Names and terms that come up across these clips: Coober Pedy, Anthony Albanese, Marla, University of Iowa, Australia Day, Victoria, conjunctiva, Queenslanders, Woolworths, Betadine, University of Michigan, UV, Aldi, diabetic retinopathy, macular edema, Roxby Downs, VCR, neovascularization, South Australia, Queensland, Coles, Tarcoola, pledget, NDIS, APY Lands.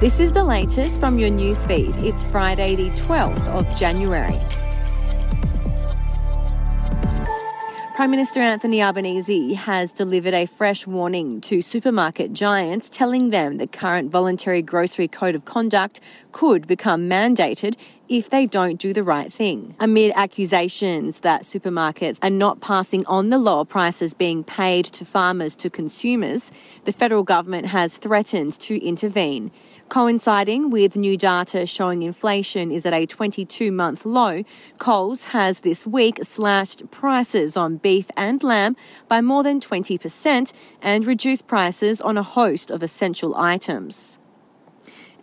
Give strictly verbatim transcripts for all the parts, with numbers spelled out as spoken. This is the latest from your newsfeed. It's Friday the twelfth of January. Prime Minister Anthony Albanese has delivered a fresh warning to supermarket giants, telling them the current voluntary grocery code of conduct could become mandated if they don't do the right thing, amid accusations that supermarkets are not passing on the lower prices being paid to farmers to consumers. The federal government has threatened to intervene. Coinciding with new data showing inflation is at a twenty-two month low, Coles has this week slashed prices on beef and lamb by more than twenty percent and reduced prices on a host of essential items.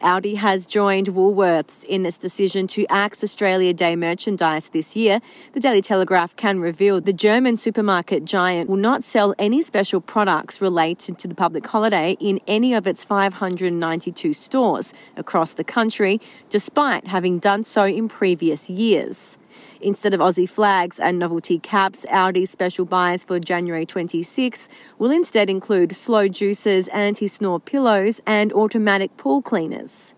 Aldi has joined Woolworths in its decision to axe Australia Day merchandise this year. The Daily Telegraph can reveal the German supermarket giant will not sell any special products related to the public holiday in any of its five hundred ninety-two stores across the country, despite having done so in previous years. Instead of Aussie flags and novelty caps, Aldi's special buys for January twenty-sixth will instead include slow juicers, anti-snore pillows and automatic pool cleaners.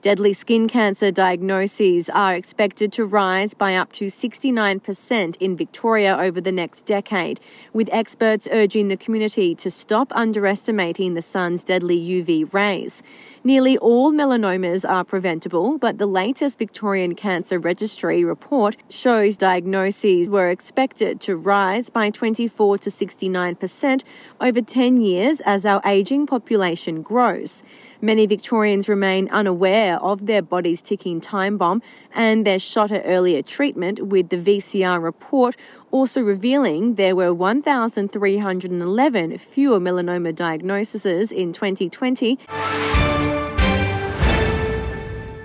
Deadly skin cancer diagnoses are expected to rise by up to sixty-nine percent in Victoria over the next decade, with experts urging the community to stop underestimating the sun's deadly U V rays. Nearly all melanomas are preventable, but the latest Victorian Cancer Registry report shows diagnoses were expected to rise by twenty-four to sixty-nine percent over ten years as our ageing population grows. Many Victorians remain unaware of their body's ticking time bomb, and they're shot at earlier treatment, with the V C R report also revealing there were one thousand three hundred eleven fewer melanoma diagnoses in twenty twenty.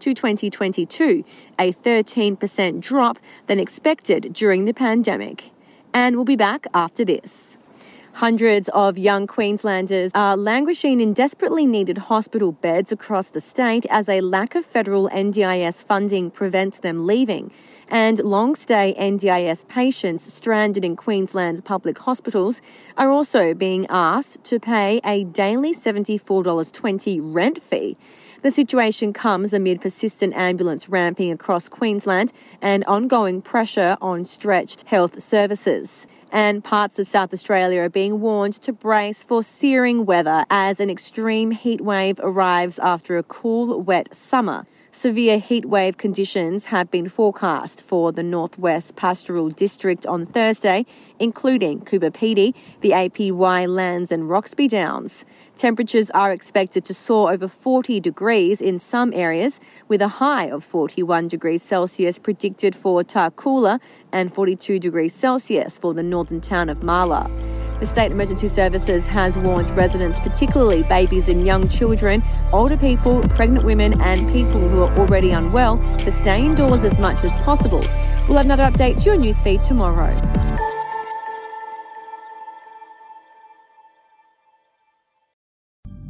To twenty twenty-two, a thirteen percent drop than expected during the pandemic. And we'll be back after this. Hundreds of young Queenslanders are languishing in desperately needed hospital beds across the state as a lack of federal N D I S funding prevents them leaving, and long-stay N D I S patients stranded in Queensland's public hospitals are also being asked to pay a daily seventy-four dollars twenty rent fee. The situation comes amid persistent ambulance ramping across Queensland and ongoing pressure on stretched health services. And parts of South Australia are being warned to brace for searing weather as an extreme heat wave arrives after a cool, wet summer. Severe heatwave conditions have been forecast for the Northwest Pastoral District on Thursday, including Coober Pedy, the A P Y Lands and Roxby Downs. Temperatures are expected to soar over forty degrees in some areas, with a high of forty-one degrees Celsius predicted for Tarcoola and forty-two degrees Celsius for the northern town of Marla. The State Emergency Services has warned residents, particularly babies and young children, older people, pregnant women and people who are already unwell, to stay indoors as much as possible. We'll have another update to your newsfeed tomorrow.